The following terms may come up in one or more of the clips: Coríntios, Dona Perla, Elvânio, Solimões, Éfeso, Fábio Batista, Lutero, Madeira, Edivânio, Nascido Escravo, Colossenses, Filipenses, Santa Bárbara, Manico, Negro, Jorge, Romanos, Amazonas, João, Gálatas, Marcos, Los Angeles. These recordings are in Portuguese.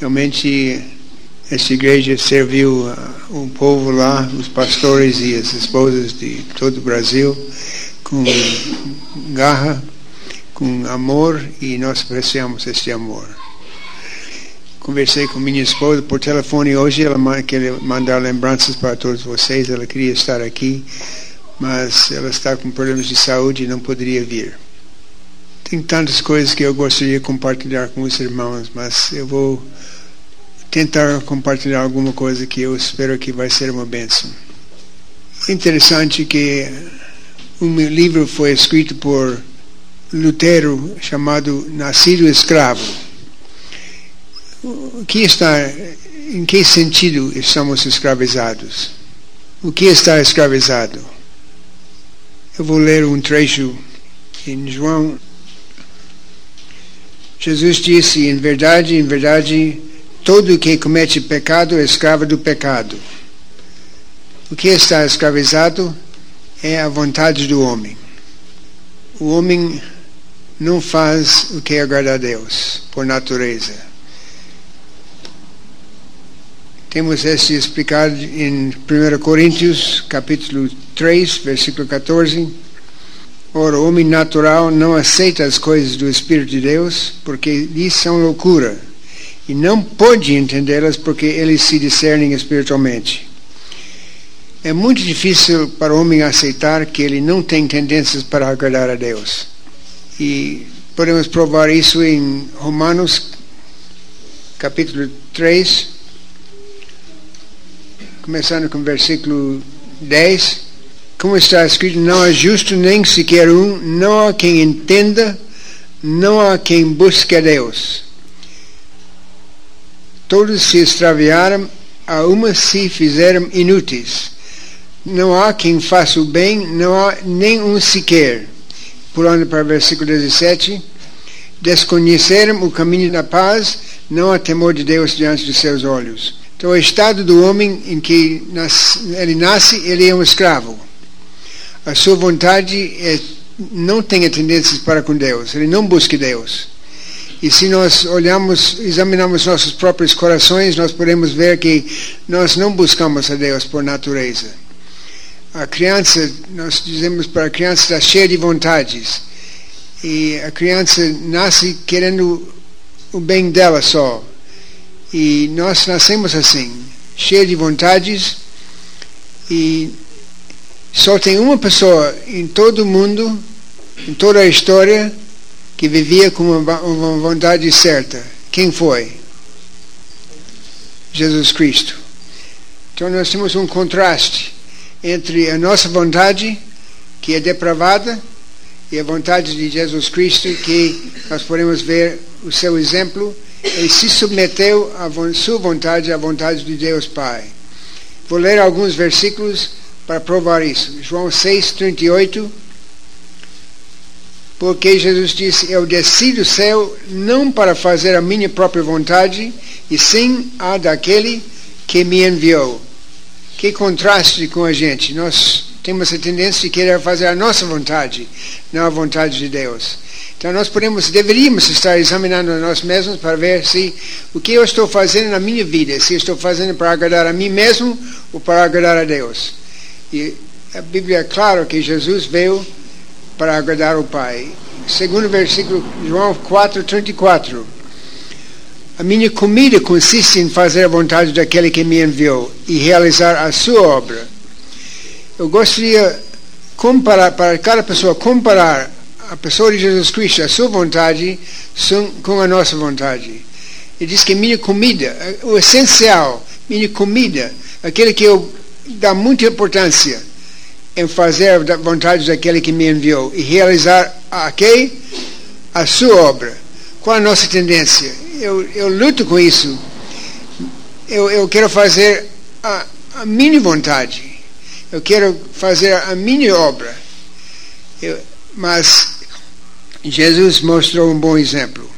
Realmente, essa igreja serviu o povo lá, os pastores e as esposas de todo o Brasil, com garra, com amor, e nós apreciamos esse amor. Conversei com minha esposa por telefone hoje, ela queria mandar lembranças para todos vocês, ela queria estar aqui, mas ela está com problemas de saúde e não poderia vir. Tem tantas coisas que eu gostaria de compartilhar com os irmãos, mas eu vou tentar compartilhar alguma coisa que eu espero que vai ser uma bênção. É interessante que um livro foi escrito por Lutero, chamado Nascido Escravo. Em que sentido estamos escravizados? O que está escravizado? Eu vou ler um trecho em João. Jesus disse: em verdade, todo que comete pecado é escravo do pecado. O que está escravizado é a vontade do homem. O homem não faz o que agrada a Deus, por natureza. Temos este explicado em 1 Coríntios, capítulo 3, versículo 14. Ora, o homem natural não aceita as coisas do Espírito de Deus, porque lhes são loucura, e não pode entendê-las porque eles se discernem espiritualmente. É muito difícil para o homem aceitar que ele não tem tendências para agradar a Deus. E podemos provar isso em Romanos, capítulo 3, começando com o versículo 10. Como está escrito, não há justo nem sequer um, não há quem entenda, não há quem busque a Deus. Todos se extraviaram, a uma se fizeram inúteis. Não há quem faça o bem, não há nem um sequer. Pulando para o versículo 17, desconheceram o caminho da paz, não há temor de Deus diante de seus olhos. Então, o estado do homem em que ele nasce, ele é um escravo. A sua vontade não tem tendências para com Deus. Ele não busca Deus. E se nós examinamos nossos próprios corações, nós podemos ver que nós não buscamos a Deus por natureza. A criança, nós dizemos para a criança, está cheia de vontades. E a criança nasce querendo o bem dela só. E nós nascemos assim, cheia de vontades. E só tem uma pessoa em todo o mundo, em toda a história, que vivia com uma vontade certa. Quem foi? Jesus Cristo. Então nós temos um contraste entre a nossa vontade, que é depravada, e a vontade de Jesus Cristo, que nós podemos ver o seu exemplo. Ele se submeteu à sua vontade, à vontade de Deus Pai. Vou ler alguns versículos para provar isso. João 6, 38. Porque Jesus disse: eu desci do céu não para fazer a minha própria vontade, e sim a daquele que me enviou. Que contraste com a gente. Nós temos a tendência de querer fazer a nossa vontade, não a vontade de Deus. Então nós deveríamos estar examinando a nós mesmos para ver se o que eu estou fazendo na minha vida, se estou fazendo para agradar a mim mesmo ou para agradar a Deus. E a Bíblia é claro que Jesus veio para agradar o Pai. Segundo versículo, João 4, 34. A minha comida consiste em fazer a vontade daquele que me enviou e realizar a sua obra. Eu gostaria de comparar, para cada pessoa, comparar a pessoa de Jesus Cristo, a sua vontade, com a nossa vontade. Ele diz que minha comida, o essencial, minha comida, aquele que eu dá muita importância em fazer a vontade daquele que me enviou e realizar a sua obra. Qual a nossa tendência? Eu luto com isso. Eu quero fazer a minha vontade. Eu quero fazer a minha obra. Mas Jesus mostrou um bom exemplo.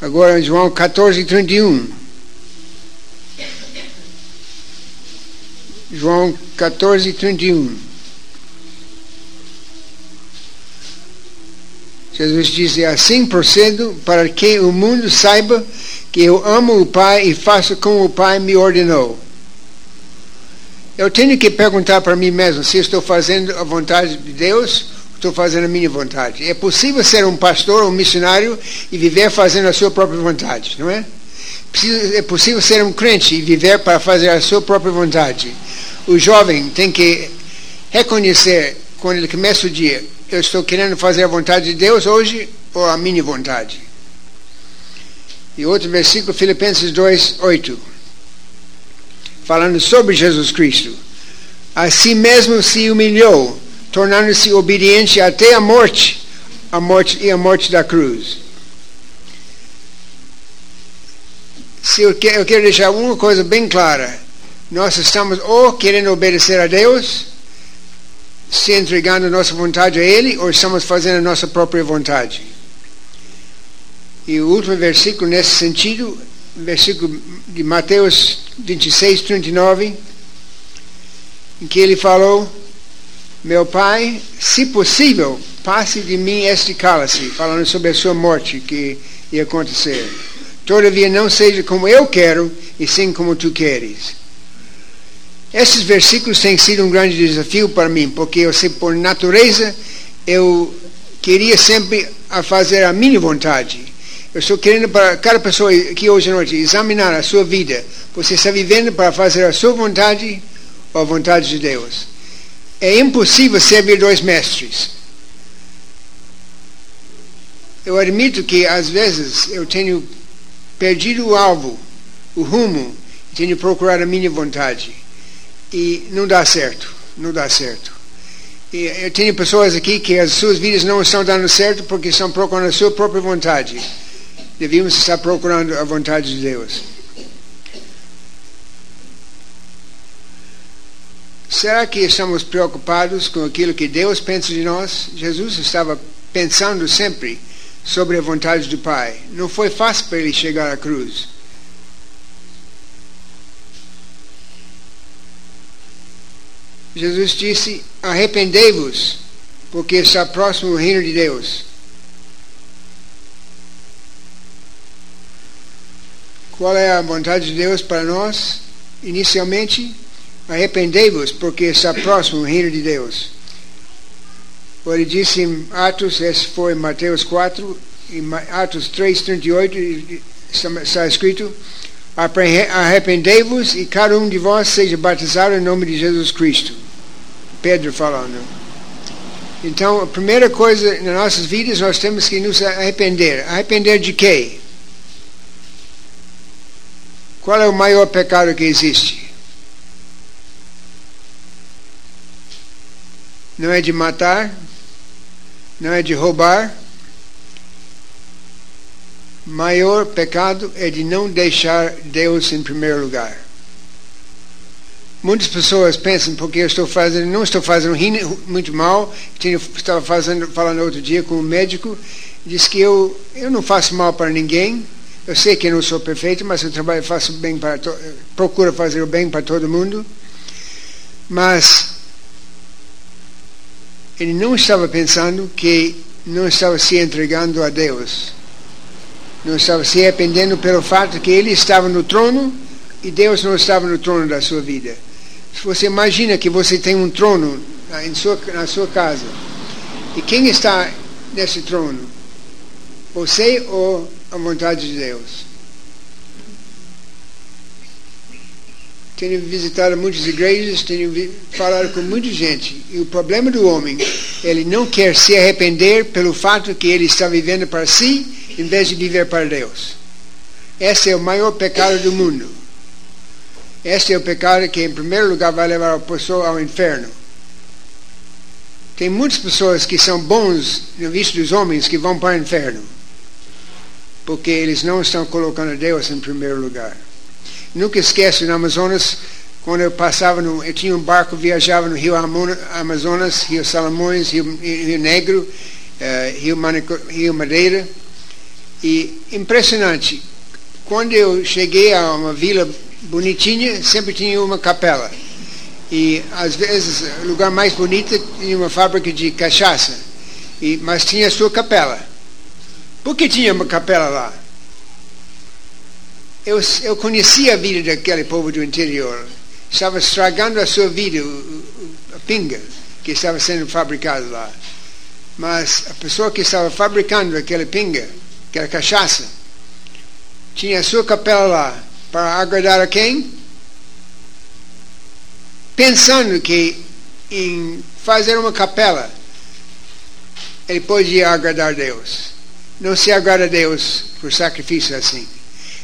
Agora, João 14, 31. João 14, 31. Jesus diz: assim procedo para que o mundo saiba que eu amo o Pai e faço como o Pai me ordenou. Eu tenho que perguntar para mim mesmo se estou fazendo a vontade de Deus ou estou fazendo a minha vontade. É possível ser um pastor ou um missionário e viver fazendo a sua própria vontade, não é? É possível ser um crente e viver para fazer a sua própria vontade. O jovem tem que reconhecer, quando ele começa o dia, eu estou querendo fazer a vontade de Deus hoje ou a minha vontade? E outro versículo, Filipenses 2:8, falando sobre Jesus Cristo. A si mesmo se humilhou, tornando-se obediente até a morte da cruz. Eu quero deixar uma coisa bem clara. Nós estamos ou querendo obedecer a Deus, se entregando a nossa vontade a Ele, ou estamos fazendo a nossa própria vontade. E o último versículo nesse sentido, versículo de Mateus 26:39, em que Ele falou: meu Pai, se possível, passe de mim este cálice, falando sobre a sua morte que ia acontecer. Todavia não seja como eu quero, e sim como tu queres. Esses versículos têm sido um grande desafio para mim, porque eu sei, por natureza, eu queria sempre fazer a minha vontade. Eu estou querendo, para cada pessoa aqui hoje à noite, examinar a sua vida. Você está vivendo para fazer a sua vontade ou a vontade de Deus? É impossível servir dois mestres. Eu admito que, às vezes, eu tenho perdido o alvo, o rumo, e tenho procurado a minha vontade. E não dá certo, não dá certo. E eu tenho pessoas aqui que as suas vidas não estão dando certo porque estão procurando a sua própria vontade. Devíamos estar procurando a vontade de Deus. Será que estamos preocupados com aquilo que Deus pensa de nós? Jesus estava pensando sempre sobre a vontade do Pai. Não foi fácil para ele chegar à cruz. Jesus disse: arrependei-vos, porque está próximo o reino de Deus. Qual é a vontade de Deus para nós? Inicialmente, arrependei-vos, porque está próximo o reino de Deus. Ele disse em Atos, esse foi em Mateus 4, em Atos 3:38 está escrito: arrependei-vos e cada um de vós seja batizado em nome de Jesus Cristo. Pedro falando. Então, a primeira coisa nas nossas vidas, nós temos que nos arrepender. Arrepender de quê? Qual é o maior pecado que existe? Não é de matar, não é de roubar. O maior pecado é de não deixar Deus em primeiro lugar. Muitas pessoas pensam, porque eu não estou fazendo muito mal. Estava falando outro dia com um médico, disse que eu não faço mal para ninguém. Eu sei que eu não sou perfeito, mas eu trabalho, faço bem para procuro fazer o bem para todo mundo. Mas ele não estava pensando que não estava se entregando a Deus. Não estava se arrependendo pelo fato que ele estava no trono e Deus não estava no trono da sua vida. Se você imagina que você tem um trono na sua casa, e quem está nesse trono? Você ou a vontade de Deus? Tenho visitado muitas igrejas, tenho falado com muita gente. E o problema do homem, ele não quer se arrepender pelo fato que ele está vivendo para si, em vez de viver para Deus. Esse é o maior pecado do mundo. Esse é o pecado que, em primeiro lugar, vai levar a pessoa ao inferno. Tem muitas pessoas que são bons no visto dos homens que vão para o inferno, porque eles não estão colocando Deus em primeiro lugar. Nunca esqueço, no Amazonas, quando eu passava, eu tinha um barco, viajava no rio Amazonas, rio Solimões, rio Negro, rio Manico, rio Madeira. E impressionante, quando eu cheguei a uma vila bonitinha, sempre tinha uma capela. E às vezes, o lugar mais bonito tinha uma fábrica de cachaça, mas tinha a sua capela. Por que tinha uma capela lá? Eu conhecia a vida daquele povo do interior. Estava estragando a sua vida, a pinga que estava sendo fabricada lá. Mas a pessoa que estava fabricando aquela pinga, aquela cachaça, tinha a sua capela lá para agradar a quem? Pensando que em fazer uma capela ele podia agradar a Deus. Não se agrada a Deus por sacrifício assim.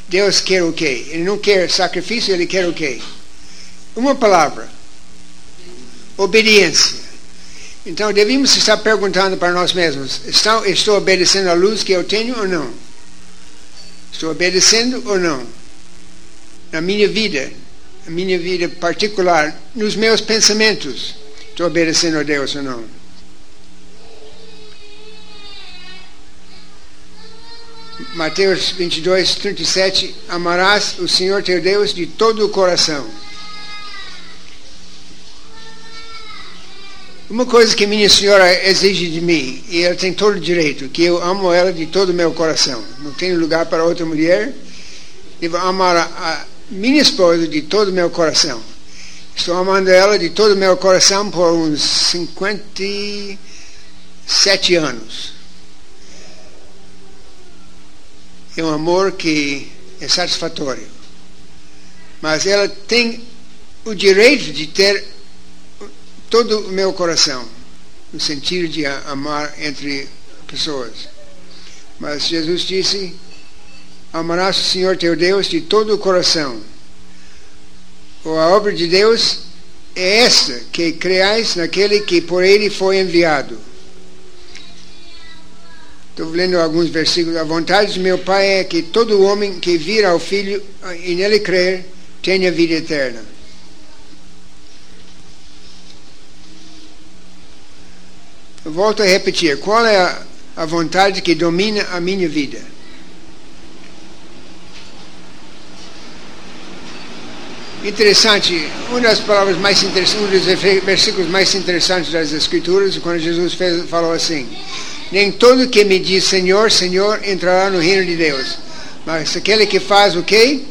Deus quer o quê? Ele não quer sacrifício, ele quer o quê? Uma palavra. Obediência. Então devemos estar perguntando para nós mesmos: estou obedecendo à luz que eu tenho ou não? Estou obedecendo ou não? Na minha vida, a minha vida particular, nos meus pensamentos, estou obedecendo a Deus ou não? Mateus 22, 37, amarás o Senhor teu Deus de todo o coração. Uma coisa que minha senhora exige de mim, e ela tem todo o direito, que eu amo ela de todo o meu coração. Não tenho lugar para outra mulher. Devo amar a minha esposa de todo o meu coração. Estou amando ela de todo o meu coração por uns 57 anos. É um amor que é satisfatório. Mas ela tem o direito de ter todo o meu coração, no sentido de amar entre pessoas. Mas Jesus disse: amarás o Senhor teu Deus de todo o coração. A obra de Deus é esta, que creais naquele que por ele foi enviado. Estou lendo alguns versículos. A vontade do meu Pai é que todo homem que vir ao Filho e nele crer tenha vida eterna. Eu volto a repetir: qual é a vontade que domina a minha vida? Interessante, uma das palavras mais interessantes, um dos versículos mais interessantes das Escrituras, quando Jesus falou assim: nem todo que me diz Senhor, Senhor entrará no reino de Deus, mas aquele que faz o quê?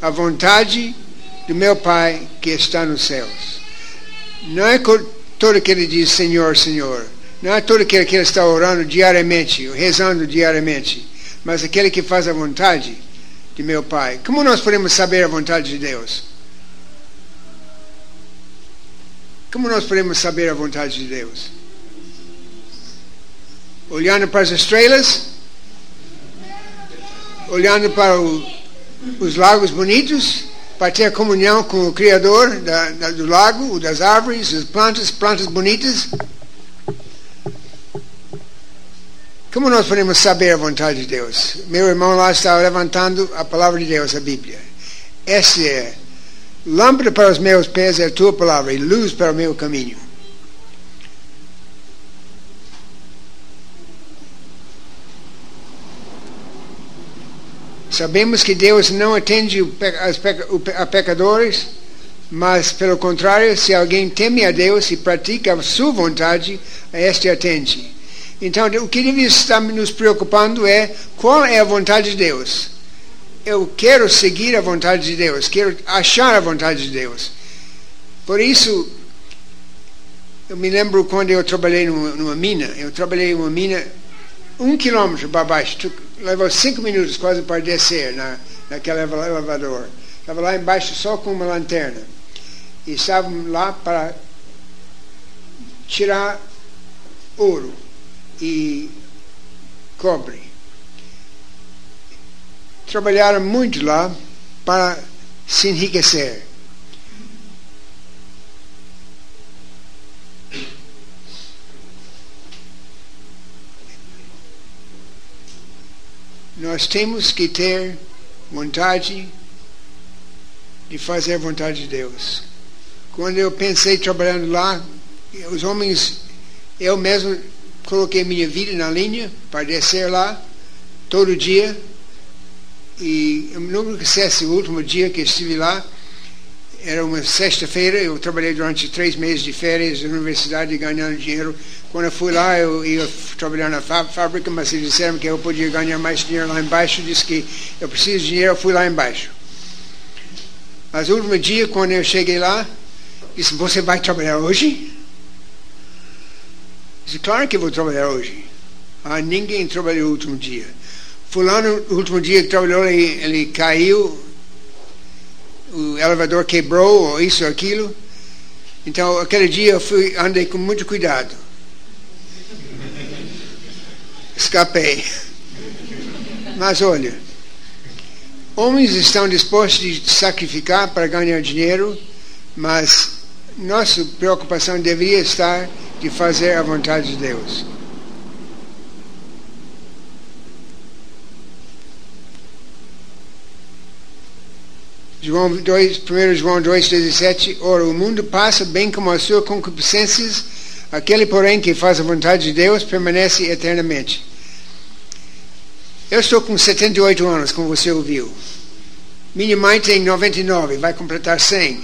A vontade do meu Pai que está nos céus. Não é todo que ele diz Senhor, Senhor. Não é todo aquele que ele está orando diariamente, rezando diariamente, mas aquele que faz a vontade de meu Pai. Como nós podemos saber a vontade de Deus? Como nós podemos saber a vontade de Deus? Olhando para as estrelas? Olhando para os lagos bonitos? Para ter comunhão com o Criador do lago, das árvores, das plantas bonitas? Como nós podemos saber a vontade de Deus? Meu irmão lá está levantando a palavra de Deus, a Bíblia. Essa é: lâmpada para os meus pés é a tua palavra e luz para o meu caminho. Sabemos que Deus não atende a pecadores, mas, pelo contrário, se alguém teme a Deus e pratica a sua vontade, a este atende. Então, o que deve estar nos preocupando é: qual é a vontade de Deus? Eu quero seguir a vontade de Deus, quero achar a vontade de Deus. Por isso, eu me lembro quando eu trabalhei numa mina. Eu trabalhei em uma mina 1 quilômetro para baixo. Levou 5 minutos quase para descer naquele elevador. Estava lá embaixo só com uma lanterna. E estavam lá para tirar ouro e cobre. Trabalharam muito lá para se enriquecer. Nós temos que ter vontade de fazer a vontade de Deus. Quando eu pensei trabalhando lá, os homens, eu mesmo coloquei minha vida na linha para descer lá todo dia. E eu nunca esqueci o último dia que estive lá. Era uma sexta-feira, eu trabalhei durante 3 meses de férias na universidade ganhando dinheiro. Quando eu fui lá, eu ia trabalhar na fábrica, mas eles disseram que eu podia ganhar mais dinheiro lá embaixo. Disse que eu preciso de dinheiro, eu fui lá embaixo. Mas no último dia, quando eu cheguei lá, disse, você vai trabalhar hoje? Disse, claro que eu vou trabalhar hoje. Ah, ninguém trabalhou no último dia. Fulano, no último dia que trabalhou, ele caiu, o elevador quebrou, ou isso ou aquilo. Então, aquele dia eu fui, andei com muito cuidado. Escapei. Mas olha, homens estão dispostos a sacrificar para ganhar dinheiro, mas nossa preocupação deveria estar de fazer a vontade de Deus. João 2, 1 João 2,17. Ora, o mundo passa bem como as suas concupiscências, aquele, porém, que faz a vontade de Deus permanece eternamente. Eu estou com 78 anos, como você ouviu. Minha mãe tem 99, vai completar 100.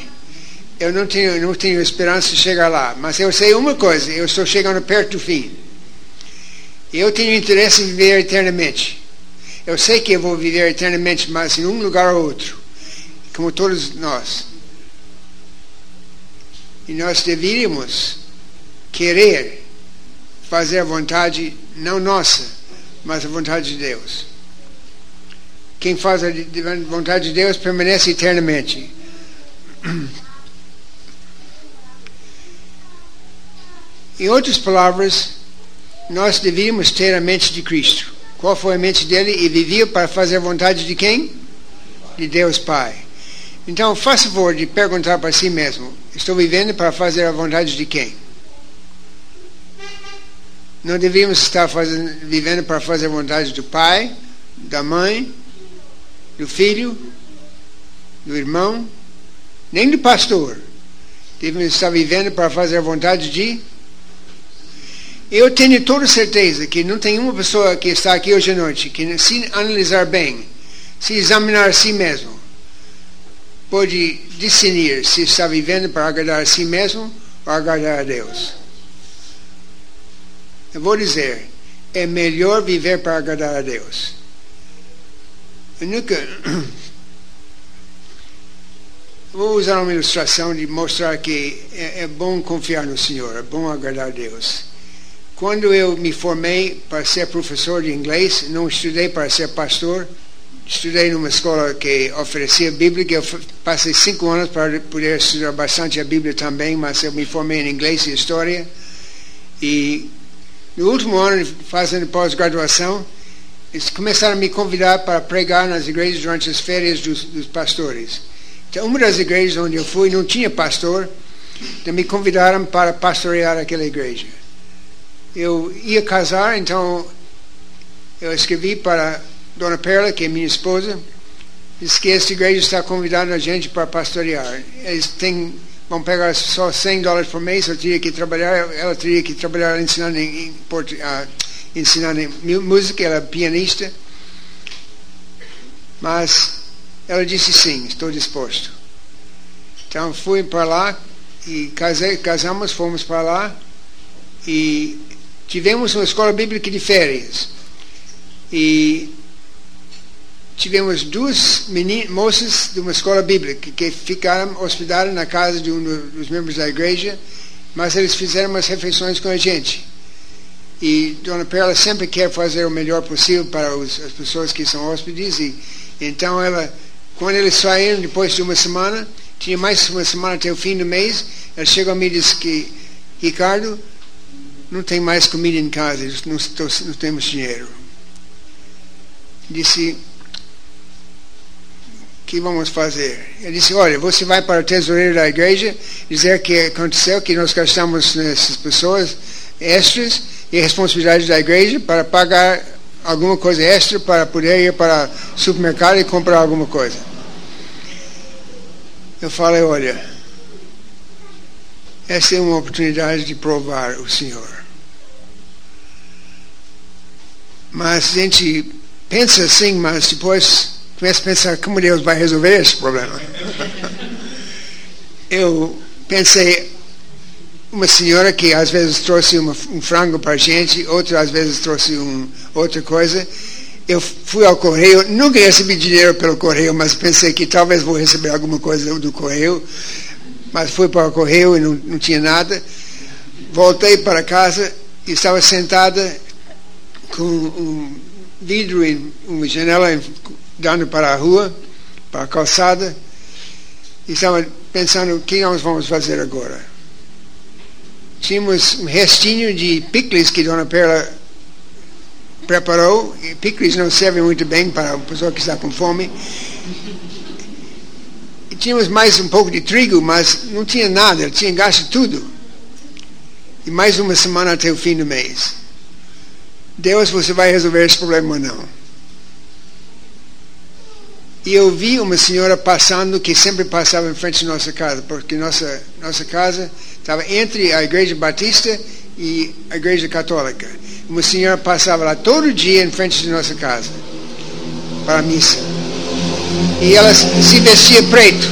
Eu não tenho esperança de chegar lá, mas eu sei uma coisa, eu estou chegando perto do fim. Eu tenho interesse em viver eternamente. Eu sei que eu vou viver eternamente, mas em um lugar ou outro, como todos nós. E nós deveríamos querer fazer a vontade, não nossa, mas a vontade de Deus. Quem faz a vontade de Deus permanece eternamente. Em outras palavras, nós deveríamos ter a mente de Cristo. Qual foi a mente dele? E vivia para fazer a vontade de quem? De Deus Pai. Então, faça o favor de perguntar para si mesmo, estou vivendo para fazer a vontade de quem? Não devíamos estar vivendo para fazer a vontade do pai, da mãe, do filho, do irmão, nem do pastor. Devíamos estar vivendo para fazer a vontade de... Eu tenho toda certeza que não tem uma pessoa que está aqui hoje à noite que, se analisar bem, se examinar a si mesmo, pode discernir se está vivendo para agradar a si mesmo ou agradar a Deus. Eu vou dizer, é melhor viver para agradar a Deus. Eu nunca... Vou usar uma ilustração de mostrar que é bom confiar no Senhor, é bom agradar a Deus. Quando eu me formei para ser professor de inglês, não estudei para ser pastor, estudei numa escola que oferecia Bíblia, que eu passei 5 anos para poder estudar bastante a Bíblia também, mas eu me formei em inglês e história. E no último ano, fazendo pós-graduação, eles começaram a me convidar para pregar nas igrejas durante as férias dos pastores. Então, uma das igrejas onde eu fui não tinha pastor, então me convidaram para pastorear aquela igreja. Eu ia casar, então eu escrevi para Dona Perla, que é minha esposa, disse que essa igreja está convidando a gente para pastorear. Eles vão pegar só $100 por mês, eu teria que trabalhar, ela teria que trabalhar ensinando música, ela é pianista. Mas ela disse sim, estou disposto. Então fui para lá e casamos, fomos para lá e tivemos uma escola bíblica de férias. E tivemos 2 moças de uma escola bíblica que ficaram hospedadas na casa de um dos membros da igreja, mas eles fizeram umas refeições com a gente. E Dona Perla sempre quer fazer o melhor possível para as pessoas que são hóspedes. E então ela, quando eles saíram depois de uma semana, tinha mais uma semana até o fim do mês, ela chegou a mim e disse que, Ricardo, não tem mais comida em casa, não temos dinheiro. Disse, que vamos fazer? Ele disse, olha, você vai para o tesoureiro da igreja dizer que aconteceu, que nós gastamos nessas pessoas extras e responsabilidade da igreja para pagar alguma coisa extra para poder ir para o supermercado e comprar alguma coisa. Eu falei, olha, essa é uma oportunidade de provar o Senhor. Mas a gente pensa assim, mas depois começa a pensar como Deus vai resolver esse problema. eu pensei, uma senhora que às vezes trouxe um frango para a gente, outra às vezes trouxe outra coisa. Eu fui ao correio, nunca recebi dinheiro pelo correio, mas pensei que talvez vou receber alguma coisa do correio. Mas fui para o correio e não tinha nada. Voltei para casa e estava sentada com um vidro e uma janela dando para a rua, para a calçada. E estava pensando, o que nós vamos fazer agora? Tínhamos um restinho de picles que Dona Perla preparou. E picles não servem muito bem para uma pessoa que está com fome. E tínhamos mais um pouco de trigo, mas não tinha nada, tinha gasto tudo. E mais uma semana até o fim do mês. Deus, você vai resolver esse problema ou não? E eu vi uma senhora passando, que sempre passava em frente da nossa casa, porque nossa casa estava entre a igreja batista e a igreja católica. Uma senhora passava lá todo dia em frente de nossa casa para a missa, e ela se vestia preto,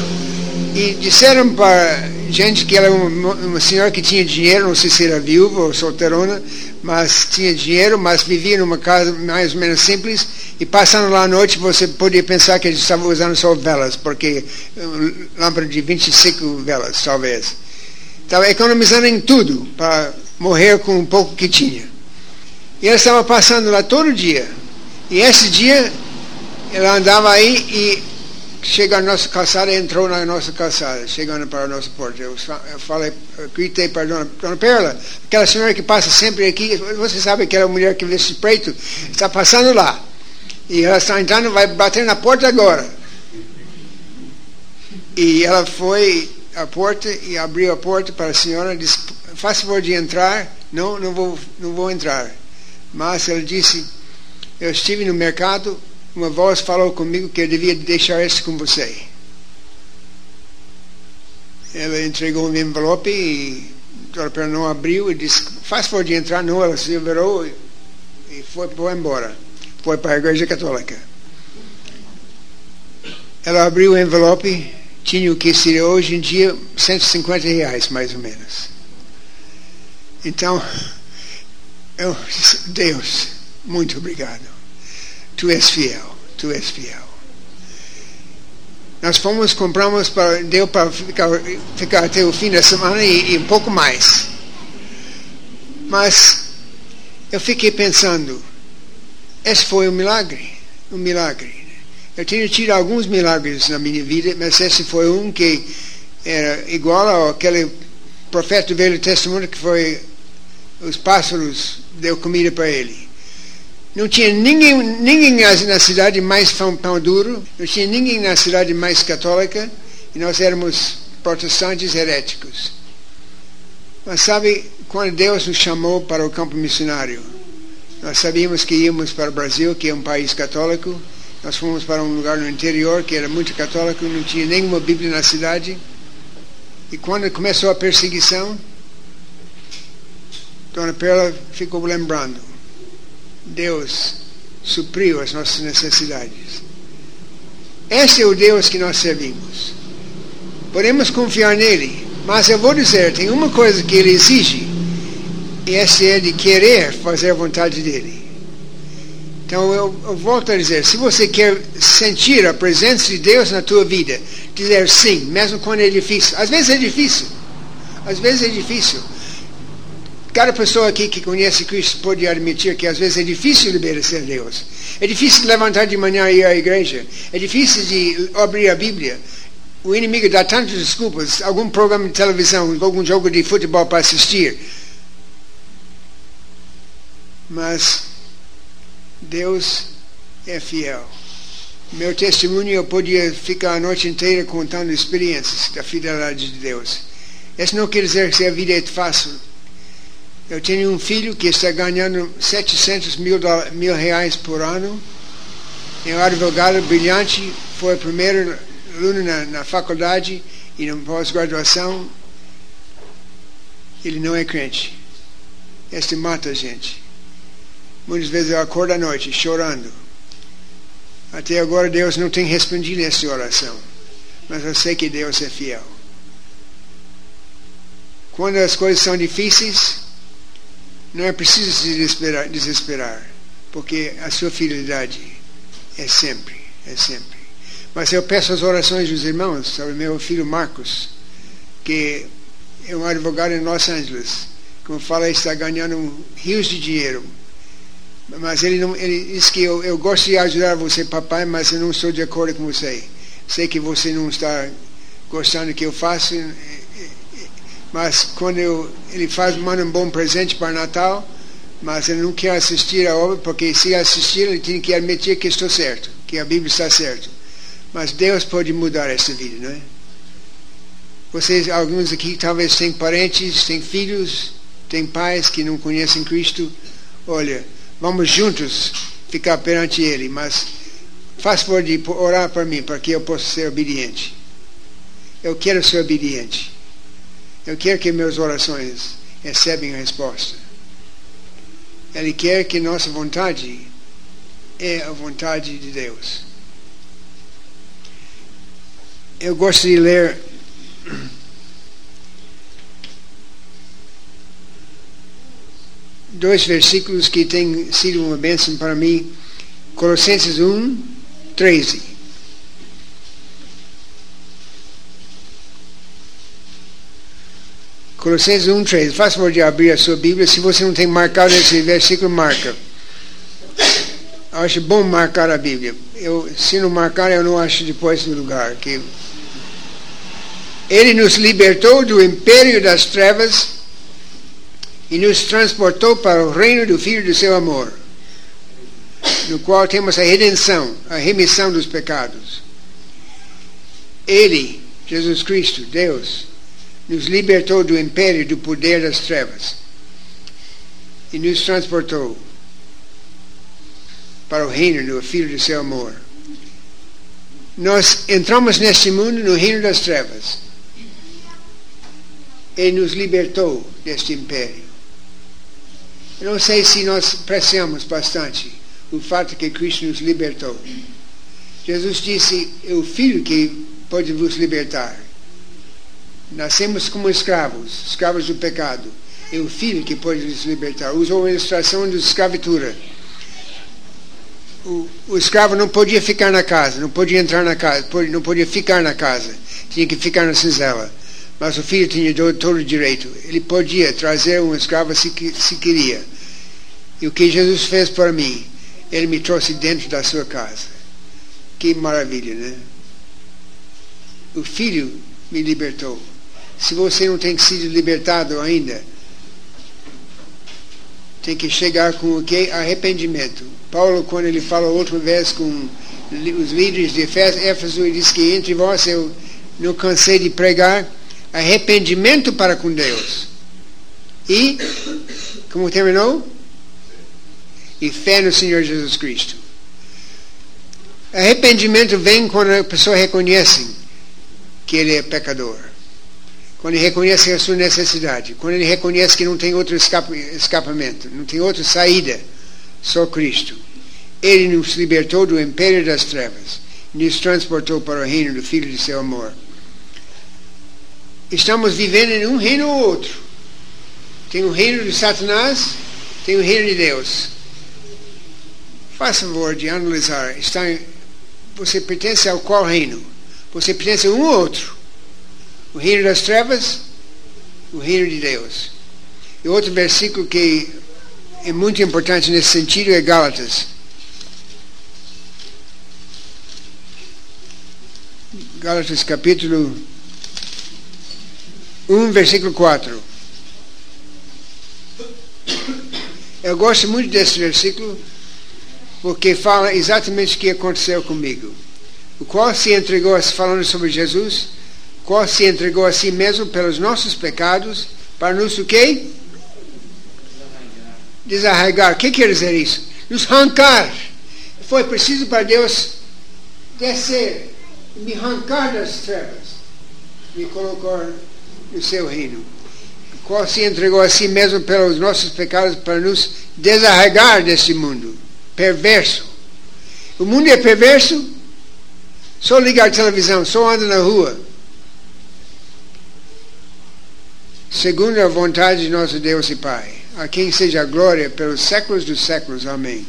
e disseram para gente que ela era uma senhora que tinha dinheiro, não sei se era viúva ou solteirona, mas tinha dinheiro, mas vivia numa casa mais ou menos simples, e passando lá à noite você podia pensar que eles estavam usando só velas, porque lâmpada de 25 velas talvez. Estava economizando em tudo para morrer com um pouco que tinha. E ela estava passando lá todo dia. E esse dia ela andava aí e chegou à nossa calçada, entrou na nossa calçada, chegando para a nossa porta. Eu gritei para a Dona Perla, aquela senhora que passa sempre aqui, você sabe aquela mulher que veste preto, está passando lá. E ela está entrando, vai bater na porta agora. E ela foi a porta e abriu a porta para a senhora, disse, faz favor de entrar. Não vou entrar. Mas ela disse, eu estive no mercado, uma voz falou comigo que eu devia deixar isso com você. Ela entregou um envelope e a Dona não abriu e disse, faz favor de entrar. Não, ela se virou e foi embora. Foi para a igreja católica. Ela abriu o envelope. Tinha o que seria hoje em dia R$150, mais ou menos. Então, eu disse, Deus, muito obrigado. Tu és fiel, tu és fiel. Nós fomos, compramos, deu para ficar até o fim da semana e um pouco mais. Mas eu fiquei pensando, esse foi um milagre, um milagre. Eu tinha tido alguns milagres na minha vida, mas esse foi um que era igual àquele profeta do Velho Testamento que foi, os pássaros deu comida para ele. Não tinha ninguém na cidade mais pão duro, não tinha ninguém na cidade mais católica, e nós éramos protestantes heréticos. Mas sabe, quando Deus nos chamou para o campo missionário, nós sabíamos que íamos para o Brasil, que é um país católico. Nós fomos para um lugar no interior que era muito católico, não tinha nenhuma Bíblia na cidade. E quando começou a perseguição, Dona Perla ficou lembrando. Deus supriu as nossas necessidades. Esse é o Deus que nós servimos. Podemos confiar nele, mas eu vou dizer, tem uma coisa que ele exige, e essa é de querer fazer a vontade dele. Então eu volto a dizer, se você quer sentir a presença de Deus na tua vida, dizer sim, mesmo quando é difícil. Às vezes é difícil. Às vezes é difícil. Cada pessoa aqui que conhece Cristo pode admitir que às vezes é difícil obedecer a Deus. É difícil levantar de manhã e ir à igreja. É difícil de abrir a Bíblia. O inimigo dá tantas desculpas, algum programa de televisão, algum jogo de futebol para assistir. Mas Deus é fiel. Meu testemunho, eu podia ficar a noite inteira contando experiências da fidelidade de Deus. Isso não quer dizer que a vida é fácil. Eu tenho um filho que está ganhando R$700 mil por ano. É um advogado brilhante, foi o primeiro aluno na faculdade e na pós-graduação. Ele não é crente. Isso mata a gente. Muitas vezes eu acordo à noite chorando. Até agora Deus não tem respondido nessa oração. Mas eu sei que Deus é fiel. Quando as coisas são difíceis, não é preciso se desesperar, porque a sua fidelidade é sempre. Mas eu peço as orações dos irmãos sobre meu filho Marcos, que é um advogado em Los Angeles. Como fala, está ganhando rios de dinheiro. Mas ele diz que eu gosto de ajudar você, papai, mas eu não estou de acordo com você. Sei que você não está gostando do que eu faço, mas quando manda um bom presente para Natal, mas ele não quer assistir a obra, porque se assistir, ele tem que admitir que estou certo, que a Bíblia está certa. Mas Deus pode mudar essa vida, não é? Vocês, alguns aqui, talvez têm parentes, têm filhos, têm pais que não conhecem Cristo. Olha, vamos juntos ficar perante Ele, mas faz favor de orar para mim, para que eu possa ser obediente. Eu quero ser obediente. Eu quero que minhas orações recebam a resposta. Ele quer que nossa vontade é a vontade de Deus. Eu gosto de ler dois versículos que têm sido uma bênção para mim. Colossenses 1:13. Colossenses 1:13. Faça favor de abrir a sua Bíblia. Se você não tem marcado esse versículo, marca. Eu acho bom marcar a Bíblia. Se não marcar, eu não acho depois no lugar. Que Ele nos libertou do império das trevas e nos transportou para o reino do Filho do Seu amor, no qual temos a redenção, a remissão dos pecados. Ele, Jesus Cristo, Deus, nos libertou do império do poder das trevas e nos transportou para o reino do Filho do Seu amor. Nós entramos neste mundo no reino das trevas. Ele nos libertou deste império. Eu não sei se nós apreciamos bastante o fato que Cristo nos libertou. Jesus disse, é o Filho que pode vos libertar. Nascemos como escravos, escravos do pecado. É o Filho que pode nos libertar. Usou a ilustração de escravatura. O escravo não podia ficar na casa, não podia entrar na casa, não podia ficar na casa. Tinha que ficar na senzala. Mas o filho tinha todo o direito. Ele podia trazer um escravo se queria. E o que Jesus fez para mim, Ele me trouxe dentro da sua casa. Que maravilha, né? O Filho me libertou. Se você não tem sido libertado ainda, tem que chegar com o que? Arrependimento. Paulo, quando ele fala outra vez com os líderes de Éfeso, ele diz que entre vós eu não cansei de pregar arrependimento para com Deus. E, como terminou? E fé no Senhor Jesus Cristo. Arrependimento vem quando a pessoa reconhece que ele é pecador. Quando ele reconhece a sua necessidade. Quando ele reconhece que não tem outro escapamento. Não tem outra saída. Só Cristo. Ele nos libertou do império das trevas. Nos transportou para o reino do Filho de Seu amor. Estamos vivendo em um reino ou outro. Tem o reino de Satanás, tem o reino de Deus. Faça favor de analisar. Você pertence ao qual reino? Você pertence a um ou outro? O reino das trevas, o reino de Deus. E outro versículo que é muito importante nesse sentido é Gálatas. Gálatas capítulo 1, versículo 4. Eu gosto muito desse versículo, porque fala exatamente o que aconteceu comigo. O qual se entregou, falando sobre Jesus, o qual se entregou a si mesmo pelos nossos pecados, para nos o quê? Desarraigar. O que quer dizer isso? Nos arrancar. Foi preciso para Deus descer, me arrancar das trevas, me colocar no seu reino, o qual se entregou a si mesmo pelos nossos pecados para nos desarraigar deste mundo perverso. O mundo é perverso. Só liga a televisão, só anda na rua, segundo a vontade de nosso Deus e Pai, a quem seja a glória pelos séculos dos séculos. Amém.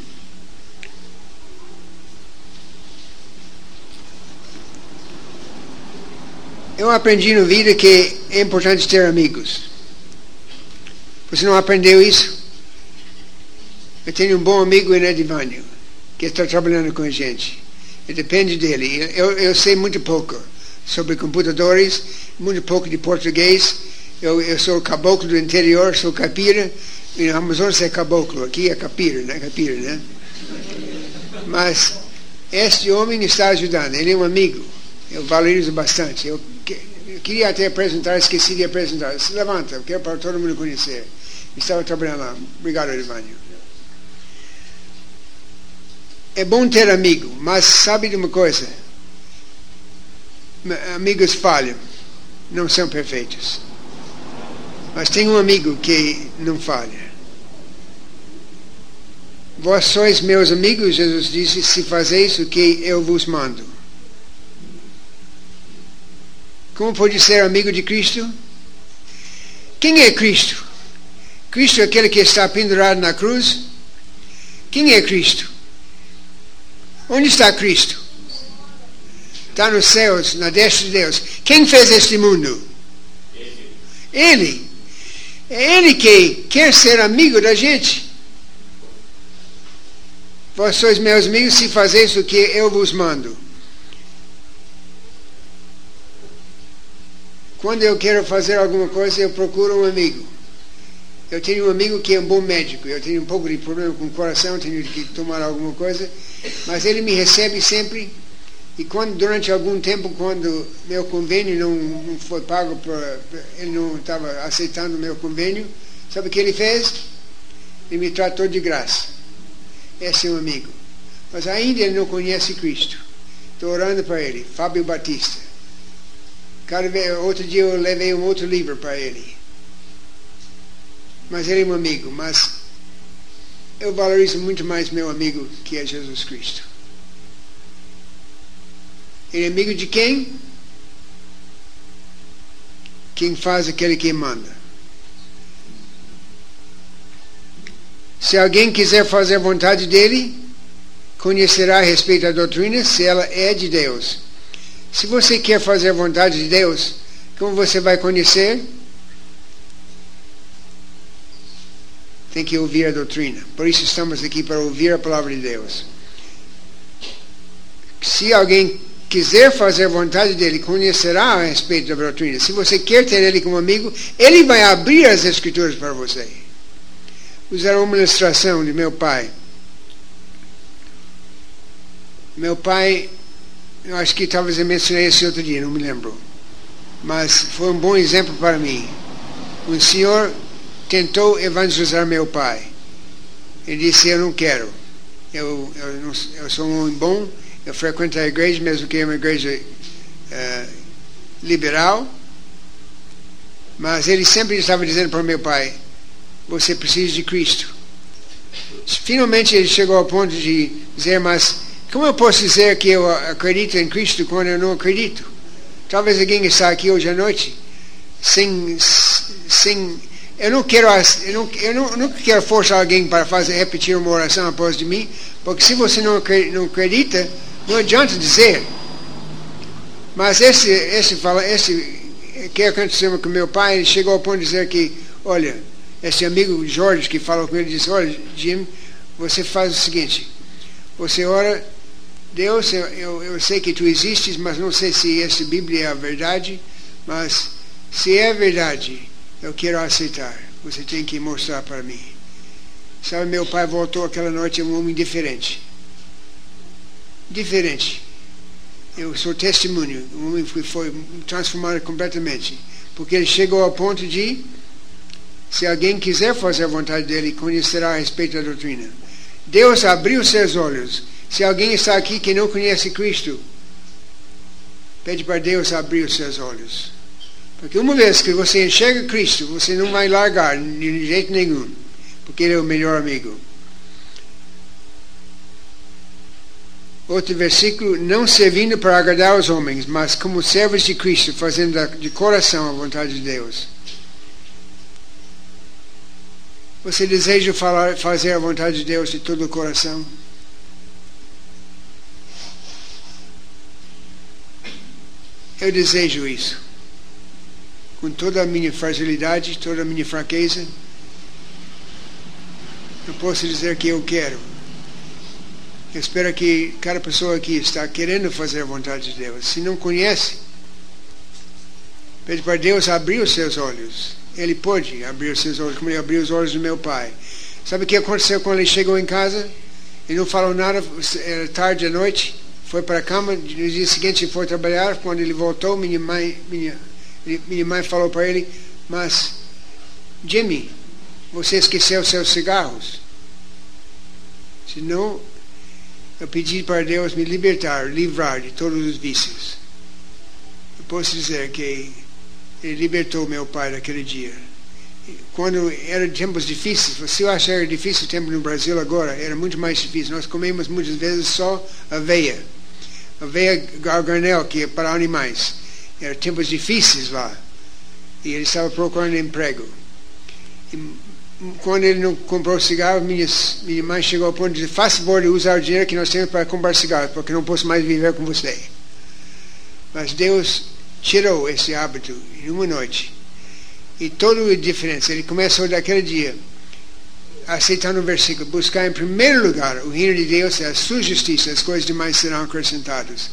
Eu aprendi na vida que é importante ter amigos. Você não aprendeu isso? Eu tenho um bom amigo em Edivânio, que está trabalhando com a gente. Eu depende dele. Eu sei muito pouco sobre computadores, muito pouco de português. Eu sou caboclo do interior, sou capira. E no Amazonas é caboclo, aqui é capira, né? Capira, né? Mas este homem está ajudando, ele é um amigo. Eu valorizo bastante. Eu queria até apresentar, esqueci de apresentar. Se levanta, eu quero para todo mundo conhecer. Estava trabalhando lá. Obrigado, Elvânio. É bom ter amigo, mas sabe de uma coisa? Amigos falham, não são perfeitos. Mas tem um amigo que não falha. Vós sois meus amigos, Jesus disse, se fazeis o que eu vos mando. Como pode ser amigo de Cristo? Quem é Cristo? Cristo é aquele que está pendurado na cruz? Quem é Cristo? Onde está Cristo? Está nos céus, na destra de Deus. Quem fez este mundo? Ele. É Ele que quer ser amigo da gente. Vós sois meus amigos se fazeis o que eu vos mando. Quando eu quero fazer alguma coisa, eu procuro um amigo. Eu tenho um amigo que é um bom médico. Eu tenho um pouco de problema com o coração, tenho que tomar alguma coisa. Mas ele me recebe sempre. E quando, durante algum tempo, quando meu convênio não foi pago, ele não estava aceitando meu convênio, sabe o que ele fez? Ele me tratou de graça. Esse é um amigo. Mas ainda ele não conhece Cristo. Estou orando para ele. Fábio Batista. Outro dia eu levei um outro livro para ele. Mas ele é um amigo. Mas eu valorizo muito mais meu amigo, que é Jesus Cristo. Ele é amigo de quem? Quem faz aquele que manda. Se alguém quiser fazer a vontade dele, conhecerá a respeito da doutrina, se ela é de Deus. Se você quer fazer a vontade de Deus, como você vai conhecer? Tem que ouvir a doutrina. Por isso estamos aqui, para ouvir a palavra de Deus. Se alguém quiser fazer a vontade dele, conhecerá a respeito da doutrina. Se você quer ter ele como amigo, ele vai abrir as escrituras para você. Usar uma ilustração de meu pai. Meu pai... Eu acho que talvez eu mencionei esse outro dia, não me lembro. Mas foi um bom exemplo para mim. Um senhor tentou evangelizar meu pai. Ele disse, eu não quero. Eu sou um homem bom, eu frequento a igreja, mesmo que é uma igreja liberal. Mas ele sempre estava dizendo para meu pai, você precisa de Cristo. Finalmente ele chegou ao ponto de dizer, mas... Como eu posso dizer que eu acredito em Cristo quando eu não acredito? Talvez alguém está aqui hoje à noite sem eu não quero forçar alguém para repetir uma oração após de mim, porque se você não acredita, não adianta dizer. Mas esse que aconteceu com meu pai, ele chegou ao ponto de dizer que, olha, esse amigo Jorge que falou com ele disse, olha, Jim, você faz o seguinte, você ora, Deus, eu sei que tu existes, mas não sei se essa Bíblia é a verdade, mas se é verdade, eu quero aceitar. Você tem que mostrar para mim. Sabe, meu pai voltou aquela noite um homem diferente. Diferente. Eu sou testemunho. Um homem que foi transformado completamente. Porque ele chegou ao ponto de, se alguém quiser fazer a vontade dele, conhecerá a respeito da doutrina. Deus abriu seus olhos. Se alguém está aqui que não conhece Cristo, pede para Deus abrir os seus olhos. Porque uma vez que você enxerga Cristo, você não vai largar de jeito nenhum. Porque Ele é o melhor amigo. Outro versículo, não servindo para agradar aos homens, mas como servos de Cristo, fazendo de coração a vontade de Deus. Você deseja fazer a vontade de Deus de todo o coração? Eu desejo isso. Com toda a minha fragilidade, toda a minha fraqueza, eu posso dizer que eu quero. Eu espero que cada pessoa aqui está querendo fazer a vontade de Deus. Se não conhece, pede para Deus abrir os seus olhos. Ele pode abrir os seus olhos, como ele abriu os olhos do meu pai. Sabe o que aconteceu quando ele chegou em casa? Ele não falou nada, era tarde à noite, foi para a cama, no dia seguinte foi trabalhar. Quando ele voltou, minha mãe falou para ele: mas, Jimmy, você esqueceu seus cigarros? Senão, eu pedi para Deus me livrar de todos os vícios. Eu posso dizer que ele libertou meu pai naquele dia. Quando eram tempos difíceis, você acha que era difícil o tempo no Brasil agora? Era muito mais difícil. Nós comemos muitas vezes só aveia garganel, que é para animais. Eram tempos difíceis lá. E ele estava procurando emprego. E quando ele não comprou cigarro, minha mãe chegou ao ponto de dizer: faça favor de usar o dinheiro que nós temos para comprar cigarro, porque não posso mais viver com você. Mas Deus tirou esse hábito em uma noite. E toda a diferença, ele começou daquele dia, aceitando o versículo: buscar em primeiro lugar o reino de Deus e a sua justiça, as coisas demais serão acrescentadas.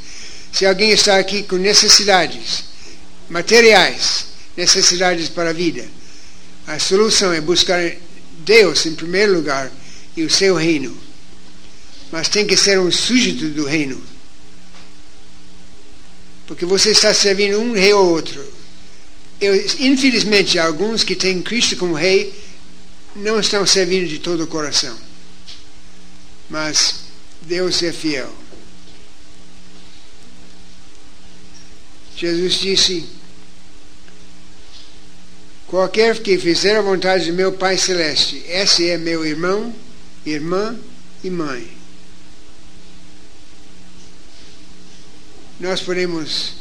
Se alguém está aqui com necessidades materiais, necessidades para a vida, a solução é buscar Deus em primeiro lugar e o seu reino. Mas tem que ser um súdito do reino. Porque você está servindo um rei ou outro. Infelizmente, alguns que têm Cristo como rei não estão servindo de todo o coração. Mas Deus é fiel. Jesus disse: qualquer que fizer a vontade do meu Pai Celeste, esse é meu irmão, irmã e mãe. Nós podemos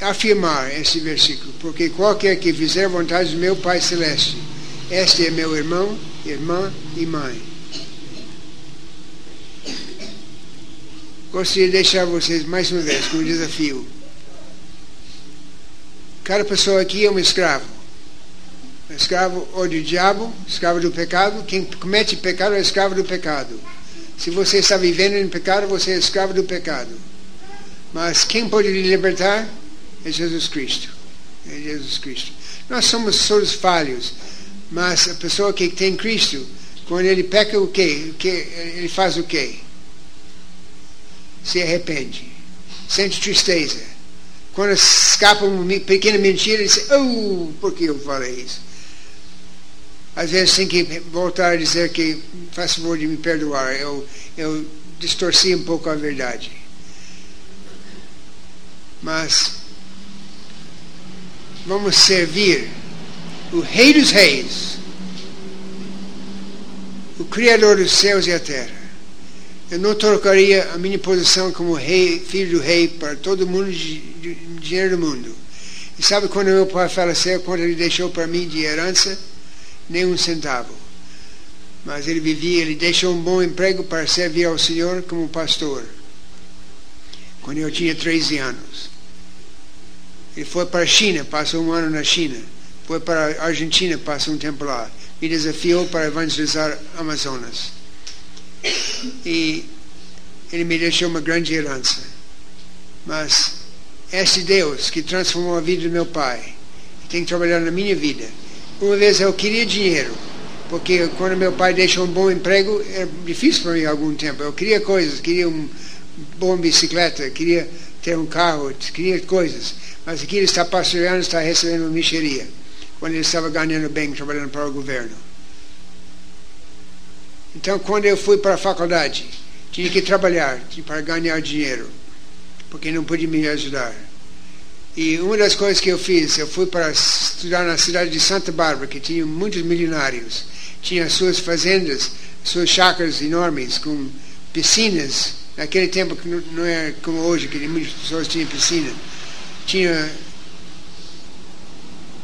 afirmar esse versículo, porque qualquer que fizer a vontade do meu Pai Celeste, este é meu irmão, irmã e mãe. Gostaria de deixar vocês mais uma vez com um desafio. Cada pessoa aqui é um escravo. Escravo ou do diabo, escravo do pecado. Quem comete pecado é escravo do pecado. Se você está vivendo em pecado, você é escravo do pecado. Mas quem pode lhe libertar é Jesus Cristo. É Jesus Cristo. Nós somos todos falhos, mas a pessoa que tem Cristo, quando ele peca, o quê? Ele faz o quê? Se arrepende. Sente tristeza. Quando escapa uma pequena mentira, ele diz: oh, por que eu falei isso? Às vezes tem que voltar a dizer que, faz favor de me perdoar, eu distorci um pouco a verdade. Mas vamos servir o Rei dos Reis, o Criador dos céus e a terra. Eu não trocaria a minha posição como rei, filho do rei, para todo mundo, dinheiro do mundo. E sabe quando meu pai faleceu, quando ele deixou para mim de herança? Nem um centavo. Mas ele vivia, ele deixou um bom emprego para servir ao Senhor como pastor. Quando eu tinha 13 anos. Ele foi para a China, passou um ano na China. Foi para a Argentina, passou um tempo lá. Me desafiou para evangelizar Amazonas. E ele me deixou uma grande herança. Mas esse Deus que transformou a vida do meu pai tem que trabalhar na minha vida. Uma vez eu queria dinheiro, porque quando meu pai deixou um bom emprego, era difícil para mim há algum tempo. Eu queria coisas, queria uma boa bicicleta, queria ter um carro, queria coisas. Mas aqui ele está pastoreando, está recebendo uma mixeria, quando ele estava ganhando bem, trabalhando para o governo. Então, quando eu fui para a faculdade, tinha que trabalhar para ganhar dinheiro, porque não podia me ajudar. E uma das coisas que eu fiz, eu fui para estudar na cidade de Santa Bárbara, que tinha muitos milionários. Tinha suas fazendas, suas chácaras enormes, com piscinas. Naquele tempo, que não era como hoje, que muitas pessoas tinham piscina. Tinha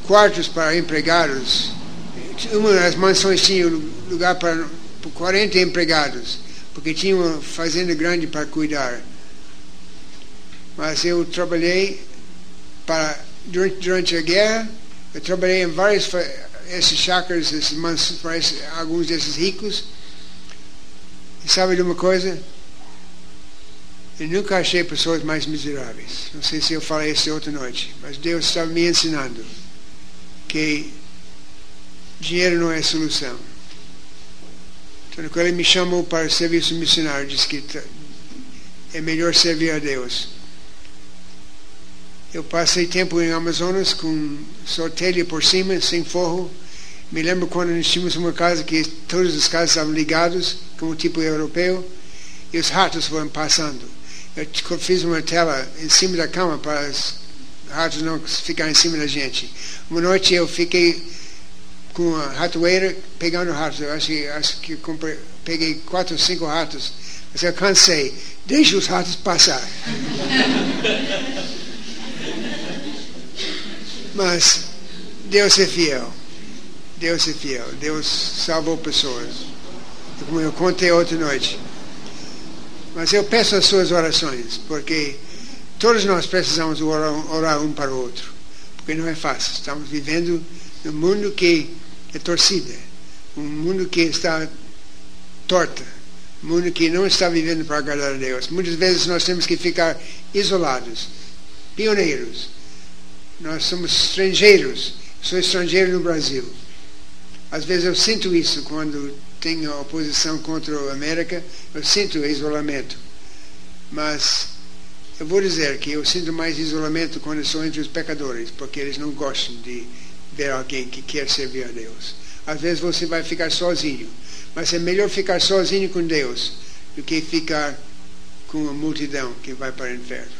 quartos para empregados, as mansões tinham lugar para 40 empregados, porque tinha uma fazenda grande para cuidar. Mas eu trabalhei durante a guerra, eu trabalhei em vários esses chácaras, esses mansões, para alguns desses ricos. E sabe de uma coisa? Eu nunca achei pessoas mais miseráveis. Não sei se eu falei isso outra noite, mas Deus estava me ensinando que dinheiro não é solução. Então, quando ele me chamou para o serviço missionário, disse que é melhor servir a Deus. Eu passei tempo em Amazonas com só telha por cima, sem forro. Me lembro quando nós tínhamos uma casa que todas as casas estavam ligadas, como tipo europeu, e os ratos foram passando. Eu fiz uma tela em cima da cama para os ratos não ficarem em cima da gente. Uma noite eu fiquei com a ratoeira pegando ratos. Eu acho que peguei 4 ou 5 ratos. Mas eu cansei. Deixa os ratos passar. Mas Deus é fiel. Deus é fiel. Deus salvou pessoas. Como eu contei outra noite. Mas eu peço as suas orações, porque todos nós precisamos orar um para o outro. Porque não é fácil. Estamos vivendo num mundo que é torcida. Um mundo que está torta. Um mundo que não está vivendo para agradar a Deus. Muitas vezes nós temos que ficar isolados. Pioneiros. Nós somos estrangeiros. Sou estrangeiro no Brasil. Às vezes eu sinto isso quando tenho oposição contra a América. Eu sinto isolamento. Mas eu vou dizer que eu sinto mais isolamento quando eu sou entre os pecadores, porque eles não gostam de ver alguém que quer servir a Deus. Às vezes você vai ficar sozinho, mas é melhor ficar sozinho com Deus do que ficar com uma multidão que vai para o inferno.